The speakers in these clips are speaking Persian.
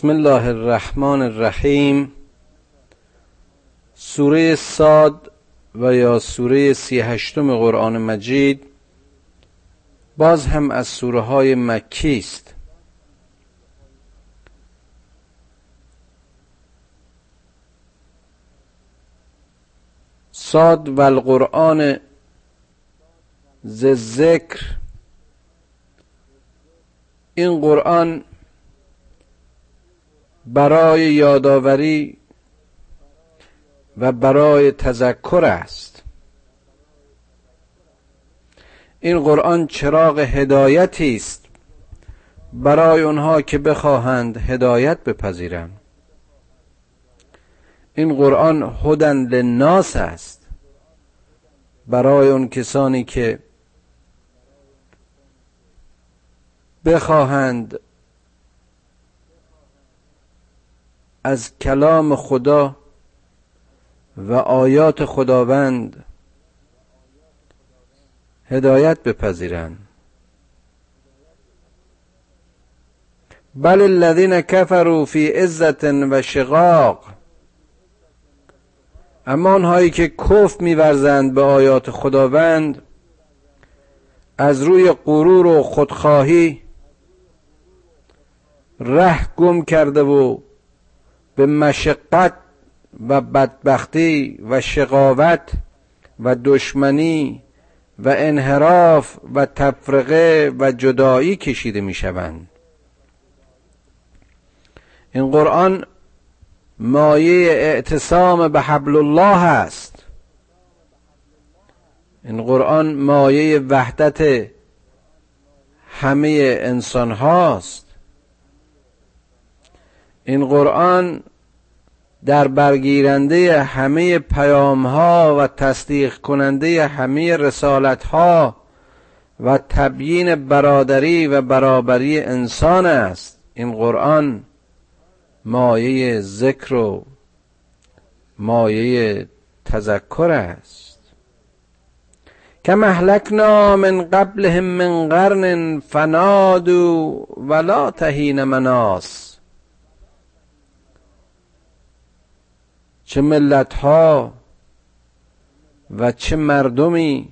بسم الله الرحمن الرحیم. سوره صاد و یا سوره 38 قرآن مجید باز هم از سوره های مکی است. صاد و القرآن ذکر، این قرآن برای یادآوری و برای تذکر است. این قرآن چراغ هدایتی است برای آنها که بخواهند هدایت بپذیرند. این قرآن هدی للناس است برای آن کسانی که بخواهند از کلام خدا و آیات خداوند هدایت بپذیرند. بل الذین کفروا فی عزت و شقاق، اما آنهایی که کفر می‌ورزند به آیات خداوند از روی غرور و خودخواهی ره گم کرده و به مشقت و بدبختی و شقاوت و دشمنی و انحراف و تفرقه و جدایی کشیده می شوند. این قرآن مایه اعتصام به حبل الله است. این قرآن مایه وحدت همه انسان هاست. این قرآن در برگیرنده همه پیام ها و تصدیق کننده همه رسالت ها و تبیین برادری و برابری انسان است. این قرآن مایه ذکر و مایه تذکر است. کما اهلکنا من قبلهم من قرن فنادوا ولا تهین مناص، چه ملت ها و چه مردمی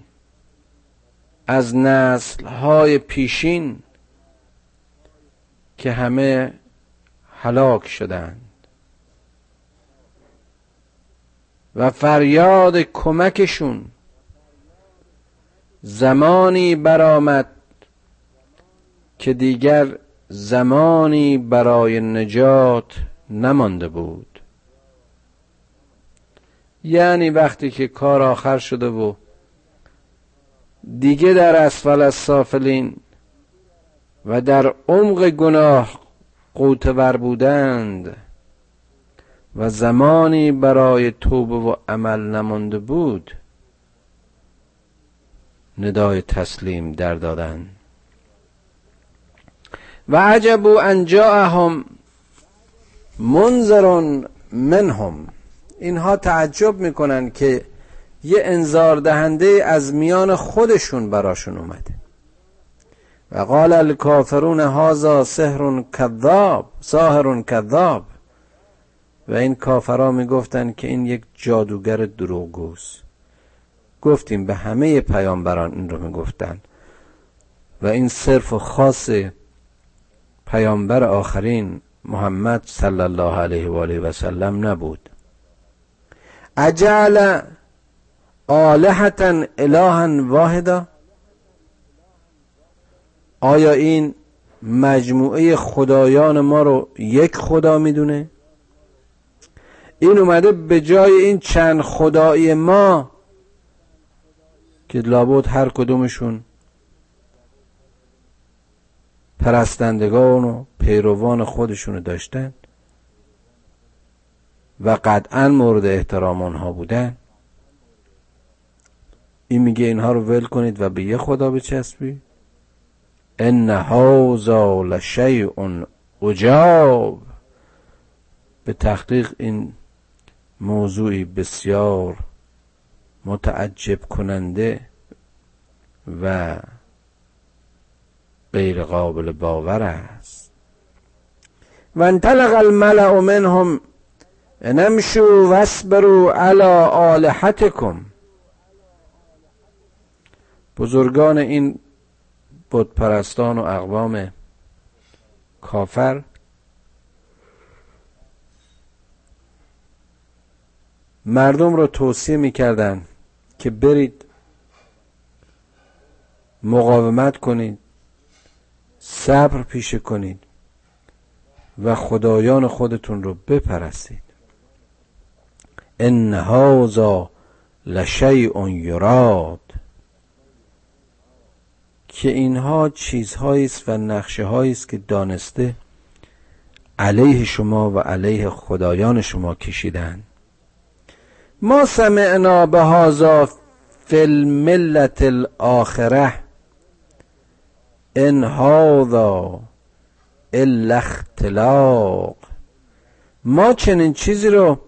از نسل های پیشین که همه هلاک شدند و فریاد کمکشون زمانی برآمد که دیگر زمانی برای نجات نمانده بود. یعنی وقتی که کار آخر شده و دیگه در اسفل السافلین و در عمق گناه غوطه ور بودند و زمانی برای توبه و عمل نمانده بود، ندای تسلیم در دادند. و عجب ان جاءهم منذر منهم، اینها تعجب میکنن که یه انذار دهنده از میان خودشون براشون اومده. و قال الکافرون هذا ساحر کذاب، و این کافرها میگفتن که این یک جادوگر دروغگوست. گفتیم به همه پیامبران این رو میگفتن و این صرف و خاص پیامبر آخرین محمد صلی الله علیه و آله و سلم نبود. اجعل آلهة الها واحدا، آیا این مجموعه خدایان ما رو یک خدا میدونه؟ این اومده به جای این چند خدای ما که لابد هر کدومشون پرستندگان و پیروان خودشونو داشتن و قطعا مورد احترام آنها بودن. این میگه اینها رو ول کنید و به یه خدا بچسبید. ان هذا لشیء عجاب، به تحقیق این موضوعی بسیار متعجب کننده و غیر قابل باور است. وانطلق الملأ منهم ان امشوا واصبروا علی آلهتکم. بزرگان این بت پرستان و اقوام کافر مردم را توصیه میکردند که برید مقاومت کنید، صبر پیشه کنید و خدایان خودتون رو بپرستید. ان هذا لشیء یراد، که اینها چیزهایی است و نقشه‌هایی است که دانسته علیه شما و علیه خدایان شما کشیدند. ما سمعنا به هذا فی الملة الاخره ان هذا الا اختلاق. ما چنین چیزی رو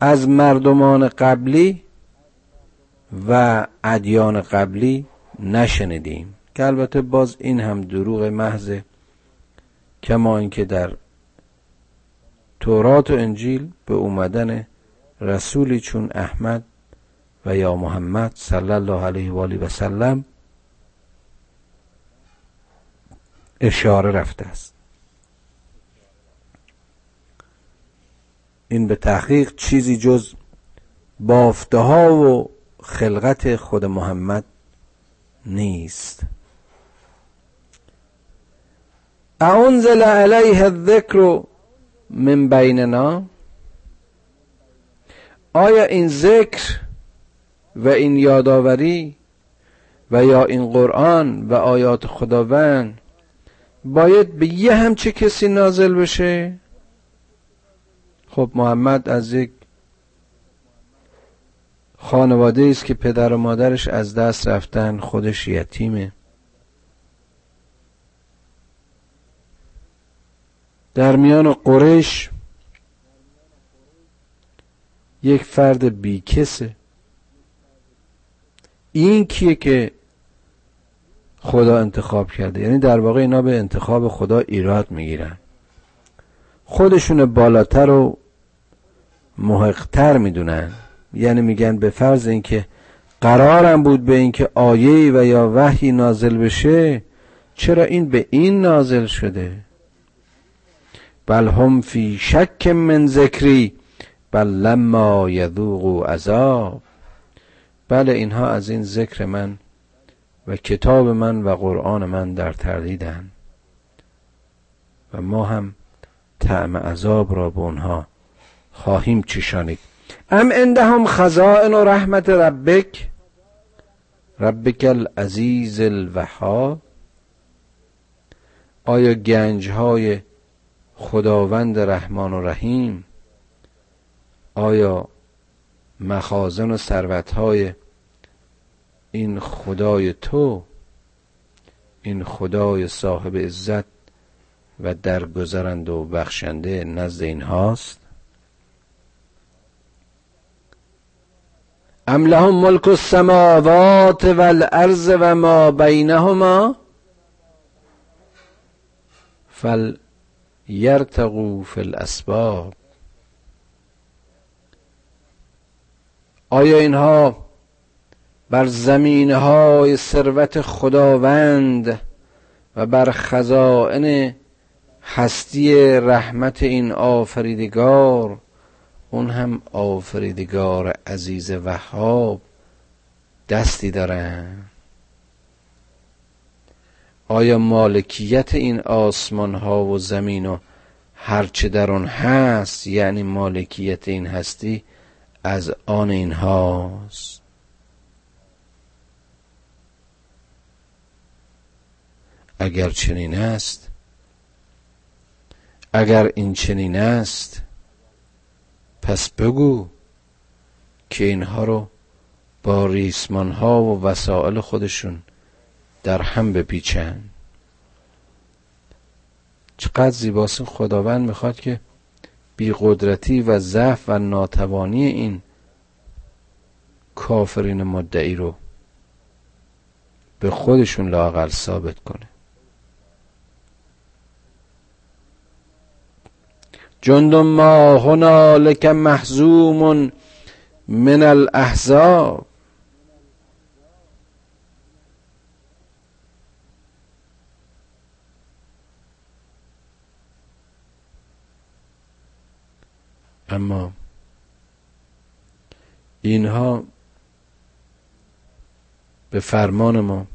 از مردمان قبلی و ادیان قبلی نشنیدیم، که البته باز این هم دروغ محض، کما اینکه در تورات و انجیل به اومدن رسولی چون احمد و یا محمد صلی الله علیه و آله و سلم اشاره رفته است. این به تحقیق چیزی جز بافته ها و خلقت خود محمد نیست. اعنزل علیه الذکر من بیننا، آیا این ذکر و این یادآوری و یا این قرآن و آیات خداوند باید به یه همچه کسی نازل بشه؟ خب محمد از یک خانواده است که پدر و مادرش از دست رفتن، خودش یتیمه، در میان قریش یک فرد بیکسه. این کیه که خدا انتخاب کرده؟ یعنی در واقع اینا به انتخاب خدا ایراد میگیرن، خودشون بالاتر و محقتر میدونن. یعنی میگن به فرض اینکه قرارم بود به اینکه آیه و یا وحی نازل بشه، چرا این به این نازل شده؟ بل هم فی شک من ذکری بل لما یذوقوا عذاب. بله اینها از این ذکر من و کتاب من و قرآن من در تردیدن و ما هم طعم عذاب را به اونها خواهیم چشانید. ام عندهم خزائن و رحمت ربک العزیز الوهاب. آیا گنجهای خداوند رحمان و رحیم، آیا مخازن و ثروتهای این خدای تو، این خدای صاحب عزت و درگذرنده و بخشنده، نزد این هاست؟ ام لهم ملک السماوات والارض و ما بینهما فلیرتقوا فی الاسباب. آیا اینها بر زمینهای ثروت خداوند و بر خزائن هستی رحمت این آفریدگار، اون هم آفریدگار عزیز وهاب، دستی دارن؟ آیا مالکیت این آسمان ها و زمین و هرچه در اون هست، یعنی مالکیت این هستی، از آن این هاست؟ اگر چنین است، اگر این چنین است، پس بگو که اینها رو با ریسمان ها و وسایل خودشون در هم بپیچن. چقدر زیباست! خداوند میخواد که بی قدرتی و ضعف و ناتوانی این کافرین مدعی رو به خودشون لااقل ثابت کنه. جند ما هنالک محزوم من الاحزاب. اما اینها به فرمان ما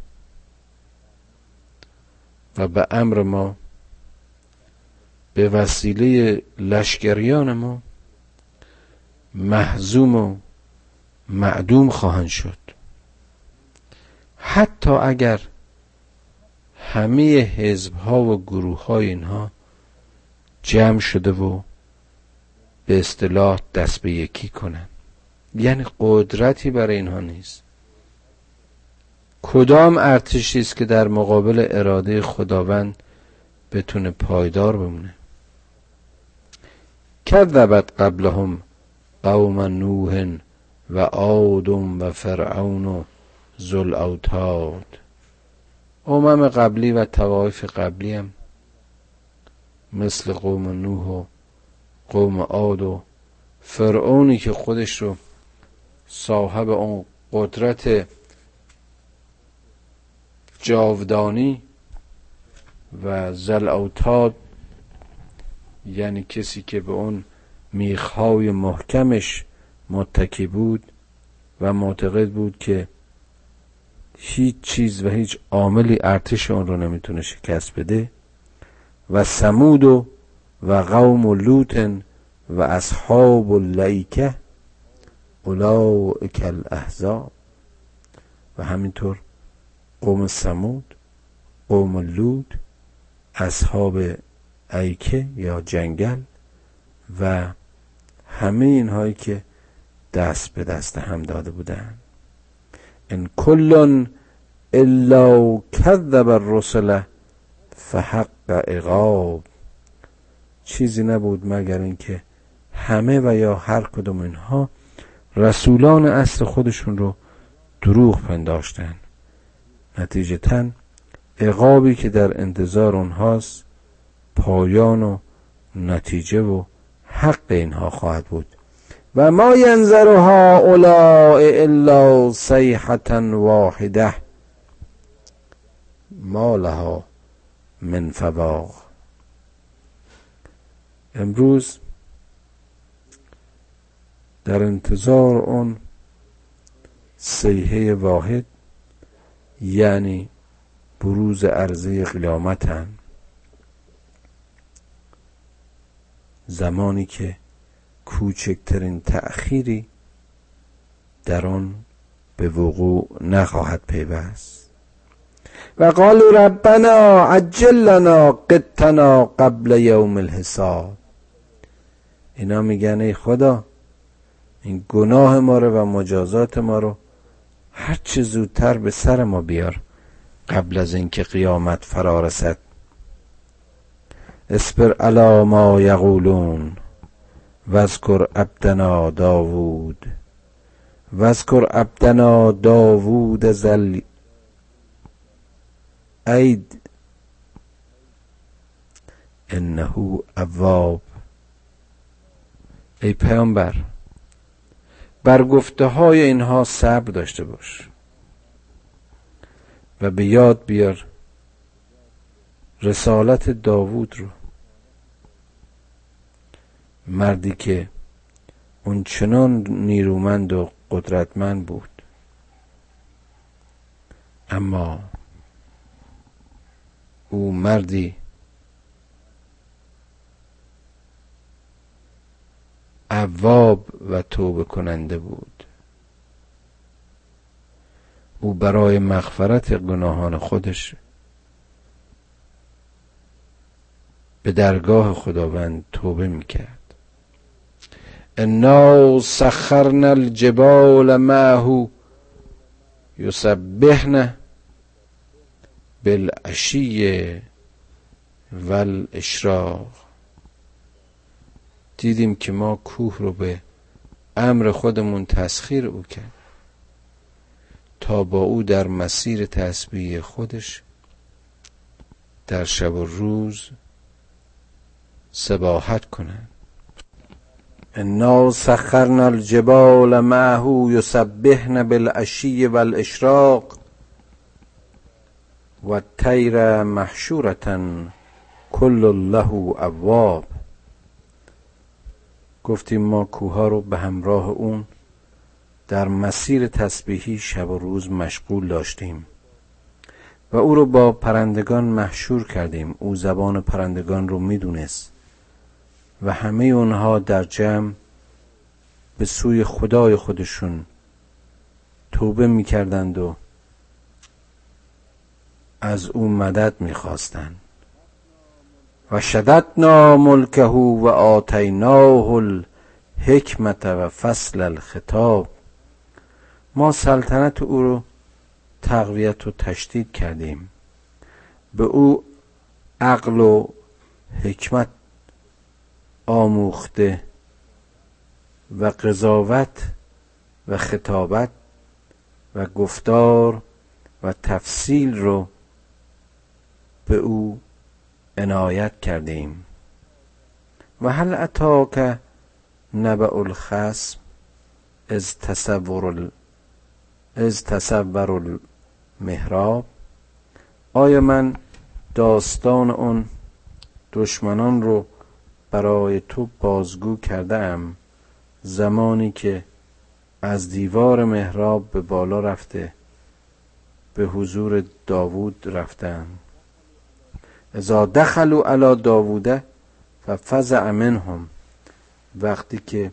و به امر ما به وسیله لشکریان ما مهزوم و معدوم خواهند شد، حتی اگر همه حزبها و گروه های اینها جمع شده و به اصطلاح دست به یکی کنند. یعنی قدرتی برای اینها نیست. کدام ارتشی است که در مقابل اراده خداوند بتونه پایدار بمونه؟ کذبت قبلهم قوم نوح و عاد و فرعون و ذوالأوتاد. امم قبلی و طوایف قبلی هم مثل قوم نوح و قوم عاد و فرعونی که خودش رو صاحب اون قدرت جاودانی و ذوالأوتاد، یعنی کسی که به اون میخهای محکمش متکی بود و معتقد بود که هیچ چیز و هیچ عاملی ارتش اون رو نمیتونه شکست بده، و ثمود و قوم لوط و اصحاب الایکه اولئک الاحزاب، و همینطور قوم ثمود، قوم لوط، اصحاب ایکه یا جنگل، و همه اینهایی که دست به دست هم داده بودن. ان کلن الا کذب الرسل فحق عقاب. چیزی نبود مگر اینکه همه و یا هر کدوم اینها رسولان اصل خودشون رو دروغ پنداشتن، نتیجتاً عقابی که در انتظار اونهاست پایان و نتیجه و حق اینها خواهد بود. و ما ینظر هؤلاء الا صیحة واحدة ما لها من فواق. امروز در انتظار اون صیحه واحد، یعنی بروز عرضه قیامت هم، زمانی که کوچکترین تأخیری در آن به وقوع نخواهد پیوست. و قالوا ربنا عجل لنا قطنا قبل یوم الحساب. اینا میگن ای خدا این گناه ما رو و مجازات ما رو هر چه زودتر به سر ما بیار قبل از اینکه قیامت فرا رسد. اصبر علی ما یقولون واذکر عبدنا داوود ذل عید انه اواب. ای پیامبر بر گفته های اینها صبر داشته باش و به یاد بیار رسالت داوود رو، مردی که اون چنان نیرومند و قدرتمند بود اما او مردی اواب و توبه کننده بود. او برای مغفرت گناهان خودش به درگاه خداوند توبه میکرد. انا سخرنا الجبال معه یسبحن بالعشی والاشراق. دیدیم که ما کوه رو به امر خودمون تسخیر او کرد تا با او در مسیر تسبیح خودش در شب و روز سباحت کنند. انا سخرنا الجبال معه یسبحن بالعشی والاشراق و الطیر محشورة کل له اواب. گفتیم ما کوها رو به همراه اون در مسیر تسبیحی شب و روز مشغول داشتیم و او رو با پرندگان محشور کردیم. او زبان پرندگان رو میدونست و همه اونها در جمع به سوی خدای خودشون توبه میکردند و از او مدد میخواستند. و شددنا ملکه و آتیناه الحکمت و فصل الخطاب. ما سلطنت او رو تقویت و تشدید کردیم، به او عقل و حکمت آموخته و قضاوت و خطابت و گفتار و تفصیل رو به او عنایت کردیم. و هل اتاک نبأ الخصم از تصور المحراب. آیا من داستان اون دشمنان رو برای تو بازگو کردم زمانی که از دیوار محراب به بالا رفته به حضور داوود رفتن؟ اذا دخلوا علی داوود ففزع منهم. وقتی که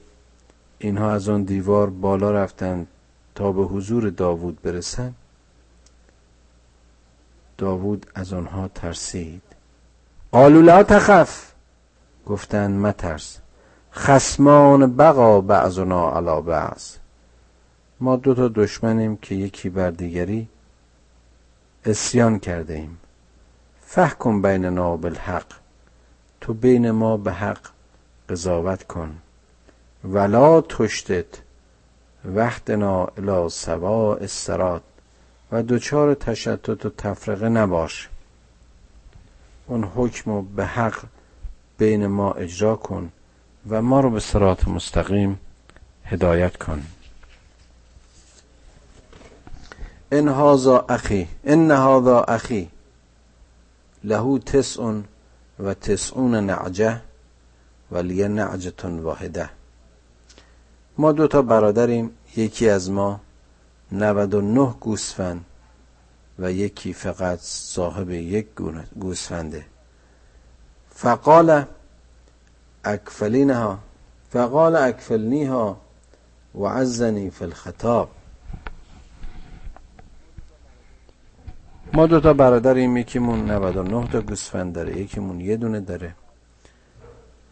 اینها از اون دیوار بالا رفتند تا به حضور داوود برسند، داوود از آنها ترسید. قالوا لا تخف. گفتند مترس. خصمان بغا بعضنا علی بعض. ما دو تا دشمنیم که یکی بر دیگری عصیان کرده ایم. فحکم بیننا بالحق. تو بین ما به حق قضاوت کن. ولا تشتت وحدنا الی سواء الصراط. و دوچار تشتت و تفرقه نباش. اون حکمو به حق بین ما اجرا کن و ما رو به صراط مستقیم هدایت کن. ان هذا اخی له 99 نعجه ولی نعجة واحده. ما دو تا برادریم، یکی از ما 99 گوسفند و یکی فقط صاحب یک گوسفنده. فقال اکفلنیها و عزنی فی الخطاب. ما دو تا برادریم، یکیمون 99 تا گوسفند داره، یکیمون یه دونه داره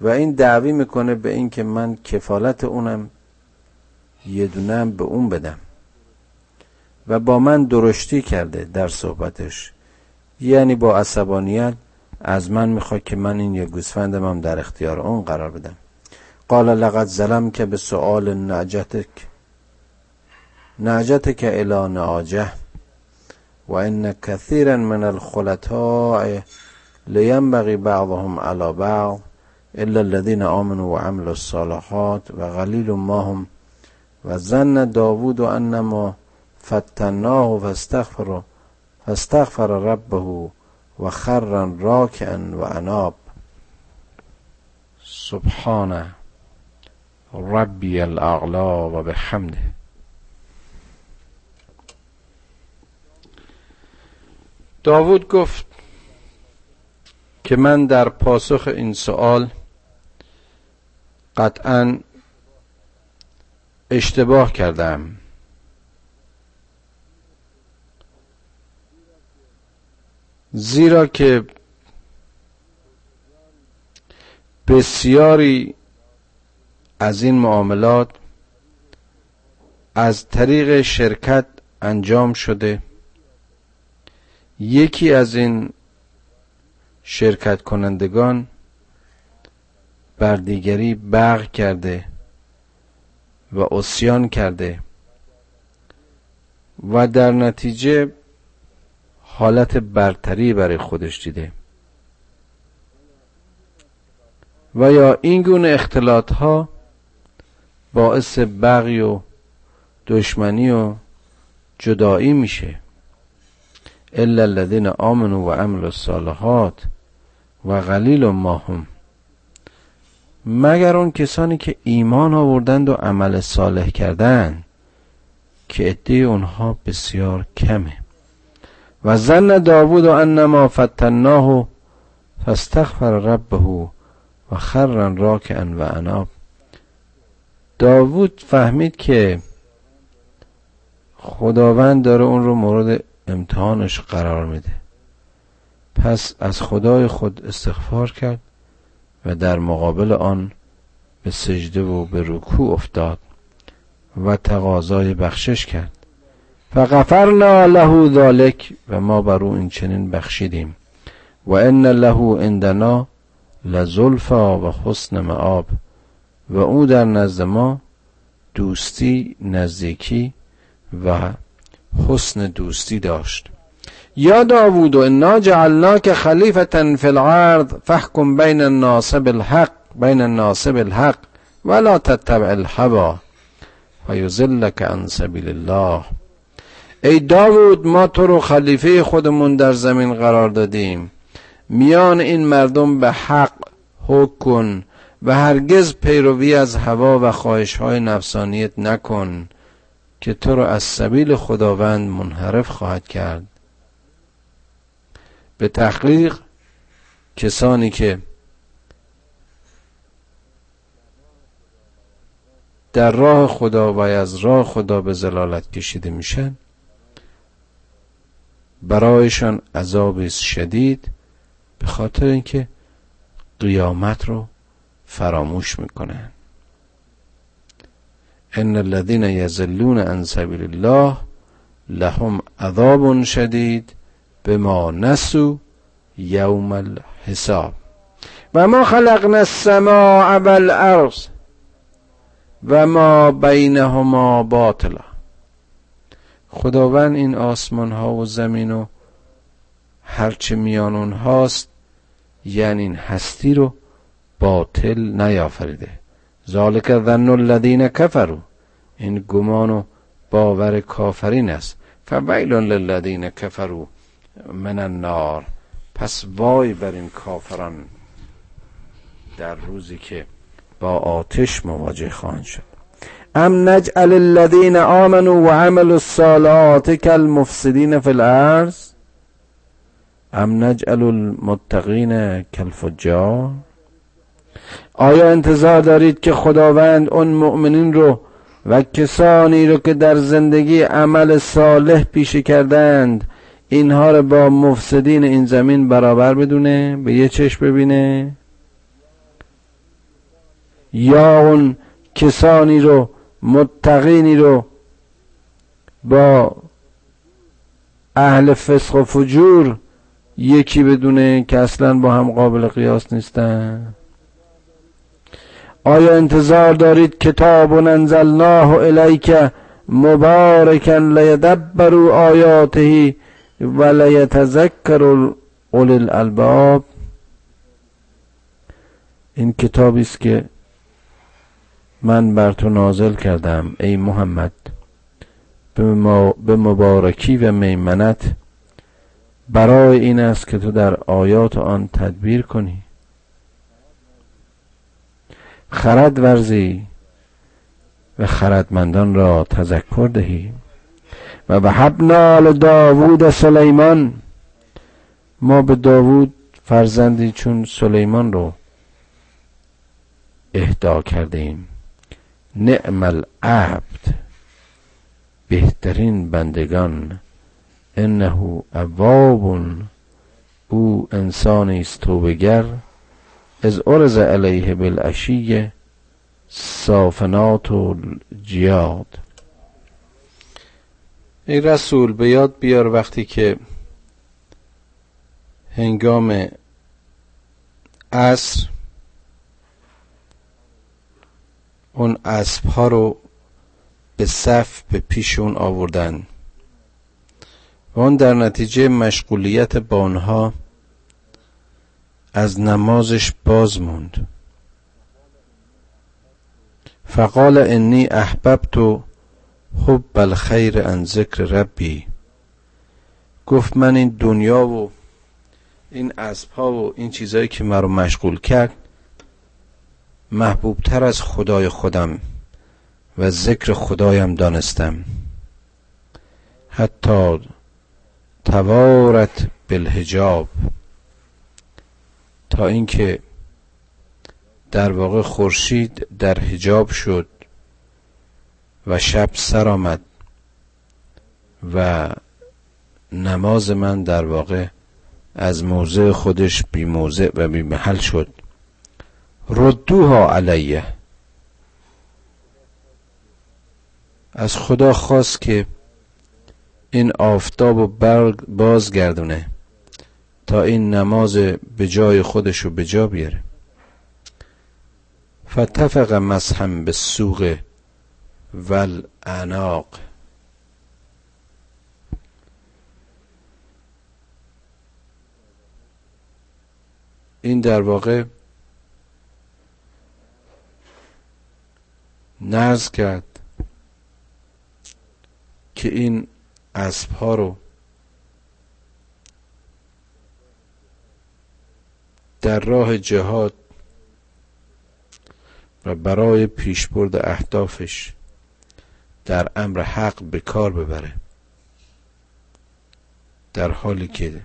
و این دعوی میکنه به این که من کفالت اونم، یه دونم به اون بدم و با من درشتی کرده در صحبتش، یعنی با عصبانیت از من میخواد که من این یه گوسفندم هم در اختیار اون قرار بدم. قال لقد ظلم که به سؤال نعجتک الی نعاجه و ان کثیرا من الخلطاء لینبغی بعضهم علی بعض الا الذین آمنوا و عملوا الصالحات و قلیل ما هم و ظن داوود انما فتناه فاستغفر ربه و خر راکعا و اناب. سبحان ربی الاعلا و بحمده. داوود گفت که من در پاسخ این سوال قطعاً اشتباه کردم، زیرا که بسیاری از این معاملات از طریق شرکت انجام شده. یکی از این شرکت کنندگان بر دیگری بغی کرده و عصیان کرده و در نتیجه حالت برتری برای خودش دیده و یا این گونه اختلاط ها باعث بغی و دشمنی و جدایی میشه. الا الذين آمنوا و عملوا الصالحات و قلیل ما هم، مگر اون کسانی که ایمان آوردند و عمل صالح کردند که عده اونها بسیار کمه. و ظن داوود انما فتناه فاستغفر ربه و خر راکعا و اناب. داوود فهمید که خداوند داره اون رو مورد امتحانش قرار میده، پس از خدای خود استغفار کرد و در مقابل آن به سجده و به رکوع افتاد و تقاضای بخشش کرد. فغفرنا له ذلک، و ما بر او این چنین بخشیدیم. و ان له عندنا لزلفی و حسن مآب، و او در نزد ما دوستی، نزدیکی و حسن دوستی داشت. یا داوود انا جعلناک خلیفة فی الارض فاحکم بین الناس بالحق ولا تتبع الهوی فیضلک عن سبیل الله. ای داوود، ما تو رو خلیفه خودمون در زمین قرار دادیم، میان این مردم به حق حکم کن و هرگز پیروی از هوا و خواهش های نفسانیت نکن که تو رو از سبیل خداوند منحرف خواهد کرد. به تحقیق کسانی که در راه خدا و از راه خدا به ضلالت کشیده میشن، برایشان عذاب شدید، به خاطر اینکه قیامت رو فراموش میکنن. ان الذين يضلون عن سبيل الله لهم عذاب شدید بما نسوا یوم الحساب. و ما خلقنا السماء والارض و ما بینهما باطلا. خداوند این آسمان ها و زمین و هرچه میان اونهاست، یعنی این هستی رو باطل نیافریده. ذالک ظن الذین کفروا، این گمان و باور کافرین است. فویل للذین کفروا من النار، پس وای بر این کافران در روزی که با آتش مواجه خواهند شد. ام نجعل الذین آمنوا و عملوا الصالحات کالمفسدین فی الارض ام نجعل المتقین کالفجار. آیا انتظار دارید که خداوند اون مؤمنین رو و کسانی رو که در زندگی عمل صالح پیشه کردند، اینها رو با مفسدین این زمین برابر بدونه، به یه چشم ببینه؟ یا اون کسانی رو، متقینی رو با اهل فسق و فجور یکی بدونه که اصلا با هم قابل قیاس نیستن؟ آیا انتظار دارید کتاب انزلناه الیک مبارکا لیدبروا آیاته و لیتذکروا اولی الالباب؟ این کتابی است که من بر تو نازل کردم ای محمد، به مبارکی و میمنت، برای این است که تو در آیات آن تدبیر کنی، خرد ورزی و خردمندان را تذکر دهی. و وهبنا لداوود سلیمان، ما به داوود فرزندی چون سلیمان رو اهدا کردیم. نعم العبد، بهترین بندگان. انه اواب، او انسانی است توبه‌گر. از عرض علیه بالعشی صافنات و جیاد. ای رسول، به یاد بیار وقتی که هنگام عصر اون اسب ها رو به صف به پیش اون آوردن و اون در نتیجه مشغولیت با اونها از نمازش باز موند فقال انی احببت حب الخیر عن ذکر ربی. گفت من این دنیا و این اسب ها و این چیزایی که مرا مشغول کرد محبوب تر از خدای خودم و ذکر خدایم دانستم. حتی توارت بالحجاب، تا اینکه در واقع خورشید در حجاب شد و شب سر آمد و نماز من در واقع از موضع خودش بی موضع و بی محل شد. ردوها علیه، از خدا خواست که این آفتاب و برگ بازگردونه تا این نماز به جای خودش رو به جا بیاره. فتفق مسحم به سوق والعناق، این در واقع نرز کرد که این اسب ها رو در راه جهاد و برای پیشبرد اهدافش در امر حق به کار ببره، در حالی که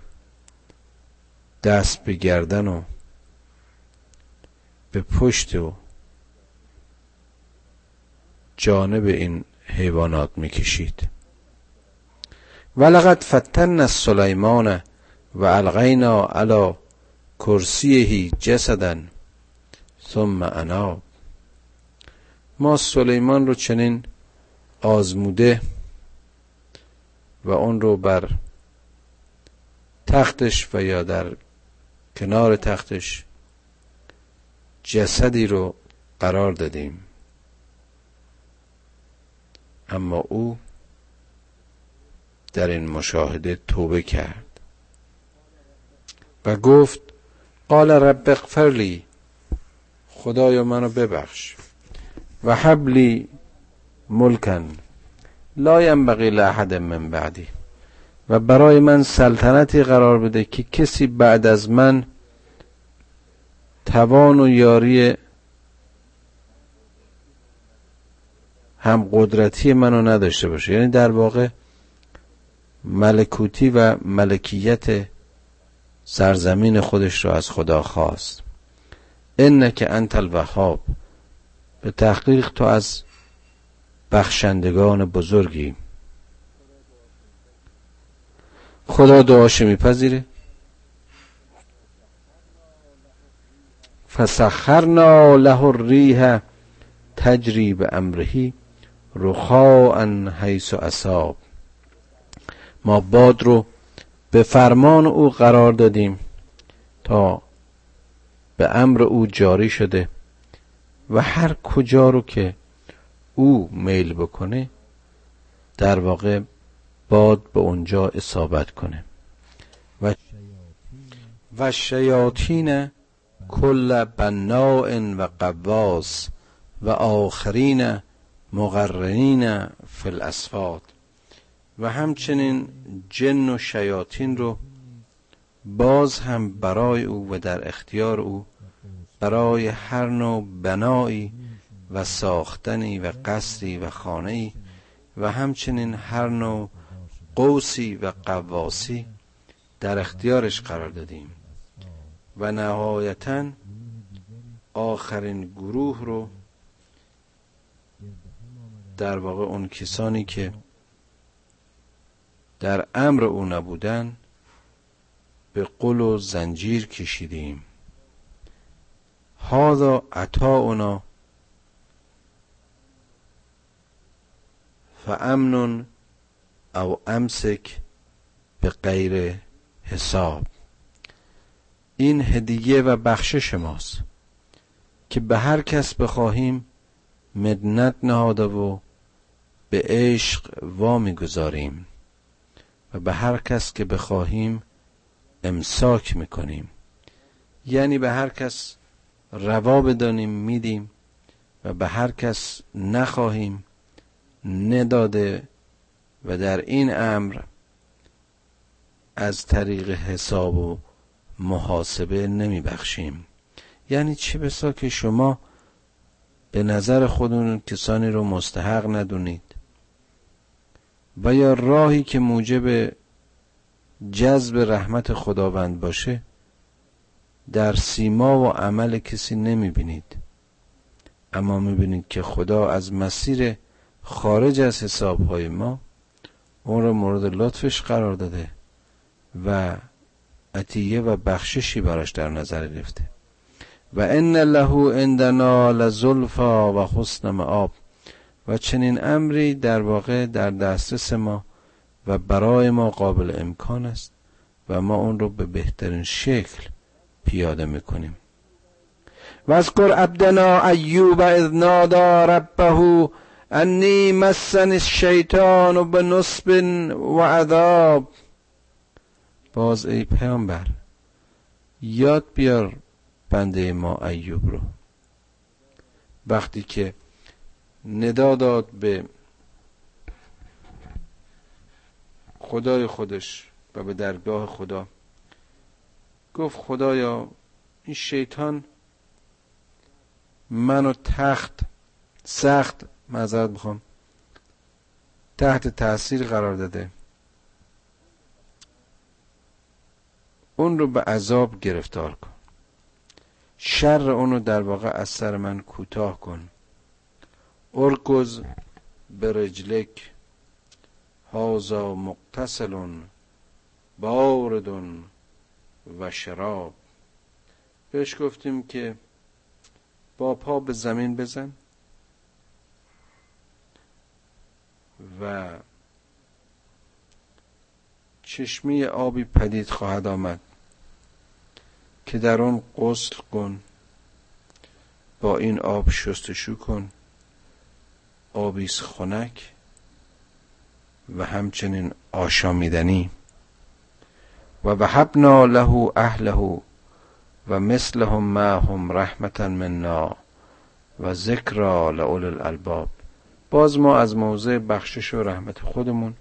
دست به گردن و به پشت و جانب این حیوانات میکشید. ولقد فتنا سلیمان و القینا علی کرسیه جسدا ثم اناب. ما سلیمان رو چنین آزموده و اون رو بر تختش و یا در کنار تختش جسدی رو قرار دادیم، اما او در این مشاهده توبه کرد و گفت قال رب اغفر لی، خدایا منو ببخش، و هب لی ملکن لا ینبغی لاحد من بعدی، و برای من سلطنتی قرار بده که کسی بعد از من توان و یاری هم قدرتی منو نداشته باشه. یعنی در واقع ملکوتی و ملکیت سرزمین خودش را از خدا خواست. انک انت الوهاب، به تحقیق تو از بخشندگان بزرگی. خدا دعاش میپذیره. فسخرنا له الریح تجری بامرهی رخاء حیث اصاب، ما باد رو به فرمان او قرار دادیم تا به امر او جاری شده و هر کجا رو که او میل بکنه در واقع باد به اونجا اصابت کنه. و شیاطین کل بناء و قواص و آخرین مقرنین فی الاسفاد، و همچنین جن و شیاطین رو باز هم برای او و در اختیار او برای هر نوع بنایی و ساختنی و قصری و خانه‌ای و همچنین هر نوع قوسی و قواسی در اختیارش قرار دادیم. و نهایتاً آخرین گروه رو در واقع اون کسانی که در امر او نبودن به قل و زنجیر کشیدیم. هذا عطاؤنا فامنن او امسک به غیر حساب، این هدیه و بخشش ماست که به هر کس بخواهیم منت نهاده و به عشق وامی گذاریم و به هر کس که بخواهیم امساک میکنیم، یعنی به هر کس روا بدانیم میدیم و به هر کس نخواهیم نداده و در این امر از طریق حساب و محاسبه نمی بخشیم. یعنی چه بسا که شما به نظر خودتون کسانی رو مستحق ندونید و یا راهی که موجب جذب رحمت خداوند باشه در سیما و عمل کسی نمی بینید، اما می بینید که خدا از مسیر خارج از حسابهای ما اون رو مورد لطفش قرار داده و عطیه و بخششی براش در نظر گرفته. و ان له عندنا لزلفی و حسن مآب، و چنین امری در واقع در دسترس ما و برای ما قابل امکان است و ما اون رو به بهترین شکل پیاده میکنیم. و اذکر عبدنا ایوب اذ نادی ربه انی مسنی الشیطان بنصب و عذاب. باز ای پیامبر یاد بیار بنده ما ایوب رو، وقتی که ندا داد به خدای خودش و به درگاه خدا، گفت خدایا این شیطان منو تحت تأثیر قرار داده، اون رو به عذاب گرفتار کن، شر اون رو در واقع از سر من کوتاه کن. ارکض برجلک هذا مغتسل بارد و شراب. بهش گفتیم که با پا به زمین بزن و چشمه آبی پدید خواهد آمد که در آن غسل کن، با این آب شستشو کن، آبی است خنک و همچنین آشامیدنی. و وهبنا له اهله و مثلهم معهم رحمة منا و ذکرا لأولی الالباب. باز ما از موضع بخشش و رحمت خودمون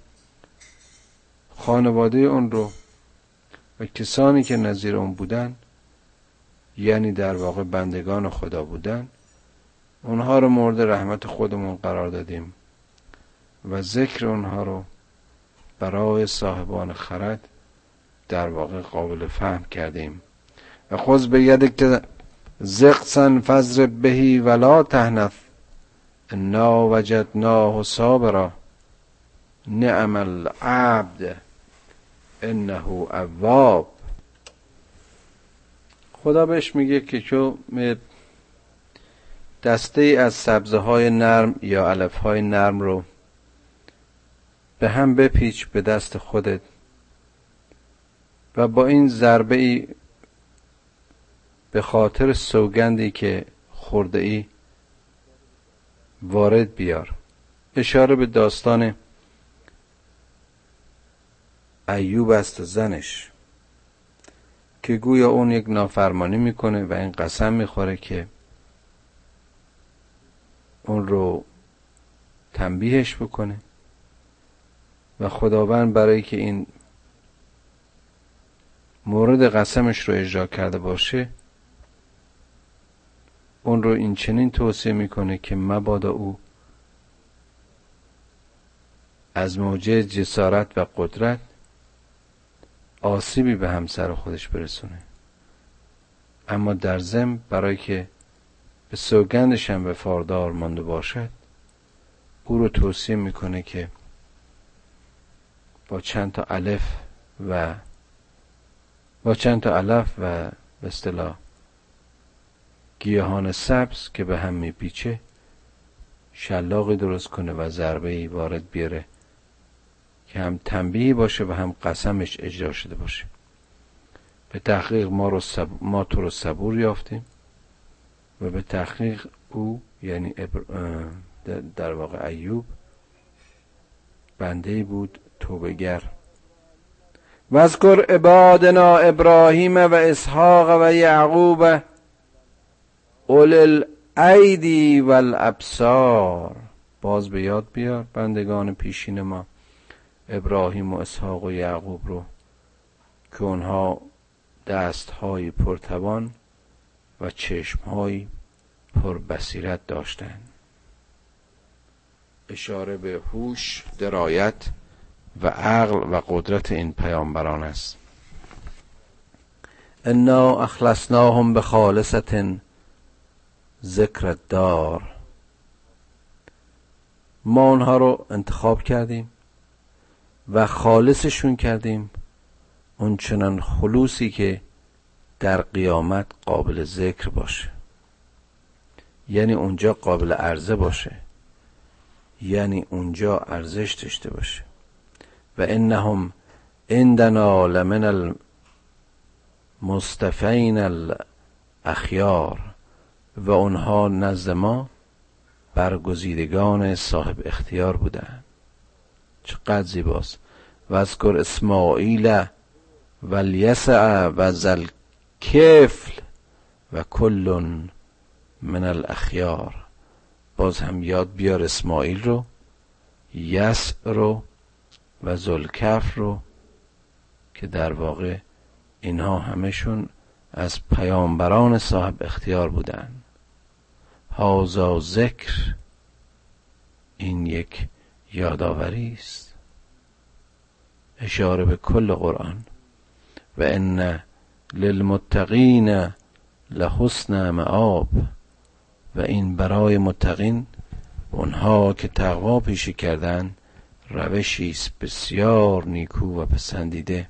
خانواده اون رو و کسانی که نظیر اون بودن، یعنی در واقع بندگان خدا بودن، اونها رو مورد رحمت خودمون قرار دادیم و ذکر اونها رو برای صاحبان خرد در واقع قابل فهم کردیم. و خذ بیدک زغصا فاضرب به ولا تحنث انا وجدناه صابرا نعم العبد انه اواب. خدا بهش میگه که چو دسته از سبزه های نرم یا علف های نرم رو به هم بپیچ به دست خودت و با این ضربه ای به خاطر سوگندی که خورده ای وارد بیار. اشاره به داستان ایوب است، زنش، که گویا اون یک نافرمانی میکنه و این قسم میخوره که اون رو تنبیهش بکنه و خداوند برای که این مورد قسمش رو اجرا کرده باشه اون رو این چنین توصیه میکنه که مبادا او از موجب جسارت و قدرت آسیبی به همسر خودش برسونه، اما در ضمن برای که به سوگندش هم به وفادار مانده باشد او رو توصیه میکنه که با چند تا علف و به اصطلاح گیاهان سبز که به هم میپیچه شلاقی درست کنه و ضربه‌ای وارد بیاره که هم تنبیهی باشه و هم قسمش اجرا شده باشه. به تحقیق ما تو رو صبور یافتیم و به تحقیق او، یعنی در واقع ایوب، بنده‌ای بود توبه‌گر. و اذکر عبادنا ابراهیم و اسحاق و یعقوب اولی ایدی و الابصار. باز به یاد بیار بندگان پیشین ما، ابراهیم و اسحاق و یعقوب رو که اونها دستهای پرتوان و چشمهای پربصیرت داشتن. اشاره به هوش، درایت و عقل و قدرت این پیامبران است. انا اخلصناهم بخالصة ذکر الدار. ما اونها رو انتخاب کردیم و خالصشون کردیم اون چنان خلوصی که در قیامت قابل ذکر باشه، یعنی اونجا قابل عرضه باشه، یعنی اونجا ارزش داشته باشه. و انهم عندنا لمن المصطفین الاخیار. و اونها نزد ما برگزیدگان صاحب اختیار بودن. چقدر زیباست. و اذکر اسماعیل و الیسع و ذوالکفل و کل من الاخیار. باز هم یاد بیار اسماعیل رو، یسع رو و ذوالکفل رو که در واقع اینها همشون از پیامبران صاحب اختیار بودن. هذا ذکر، این یک یادآوری است، اشاره به کل قرآن. و ان للمتقین لحسن مآب. و این برای متقین، اونها که تقوا پیشه کردند، روشی است بسیار نیکو و پسندیده.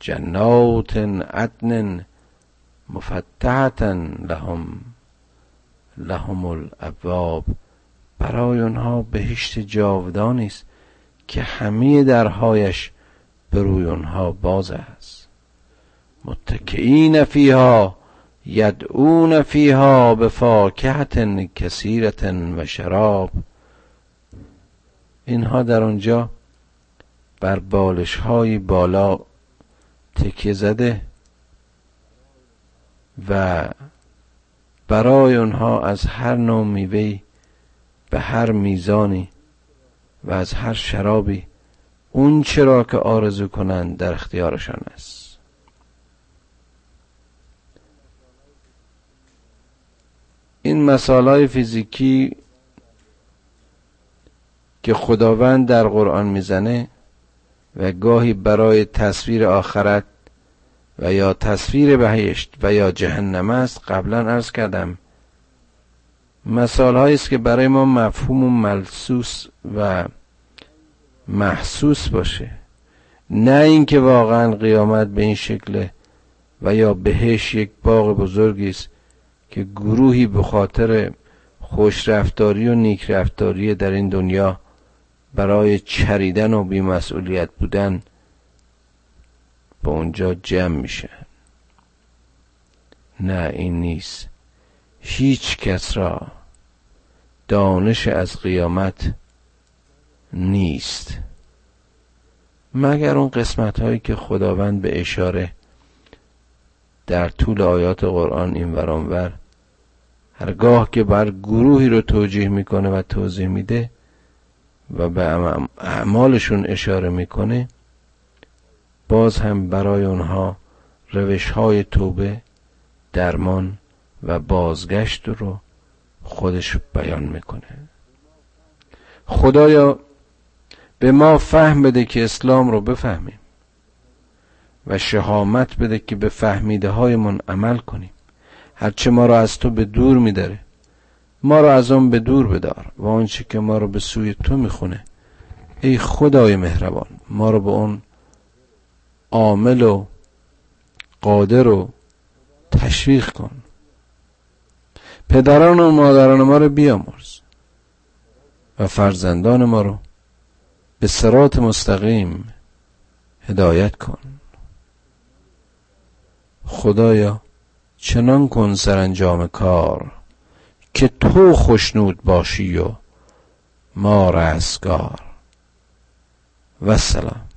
جنات عدن مفتحة لهم الابواب. برای اونها بهشت جاودانی است که همه درهایش بر روی اونها باز است. متکئین فیها یدعون فیها بفاکهة کثیرة و شراب. اینها در اونجا بر بالش‌های بالا تکیه زده و برای اونها از هر نوع میوه‌ای به هر میزانی و از هر شرابی اون چرا که آرزو کنند در اختیارشان است. این مسائل فیزیکی که خداوند در قرآن میزنه و گاهی برای تصویر آخرت و یا تصویر بهشت و یا جهنم است، قبلا عرض کردم مثال هایی است که برای ما مفهوم و ملسوس و محسوس باشه، نه اینکه واقعا قیامت به این شکله و یا بهشت یک باغ بزرگی است که گروهی به خاطر خوشرفتاری و نیکرفتاری در این دنیا برای چریدن و بی‌مسئولیت بودن به اونجا جمع میشه. نه، این نیست. هیچ کس را دانش از قیامت نیست مگر اون قسمت هایی که خداوند به اشاره در طول آیات قرآن این ور آن ور، هرگاه که بر گروهی رو توجیه میکنه و توضیح میده و به اعمالشون اشاره میکنه، باز هم برای اونها روش‌های توبه، درمان و بازگشت رو خودش بیان میکنه. خدایا به ما فهم بده که اسلام رو بفهمیم و شهامت بده که به فهمیده هایمون عمل کنیم. هرچه ما رو از تو به دور میداره، ما رو از اون به دور بدار و آنچه که ما رو به سوی تو میخونه، ای خدای مهربان، ما رو به اون عامل و قادر و تشویق کن. پدران و مادران ما رو بیامرز و فرزندان ما رو به صراط مستقیم هدایت کن. خدایا چنان کن سرانجام کار که تو خوشنود باشی و ما رستگار. و سلام.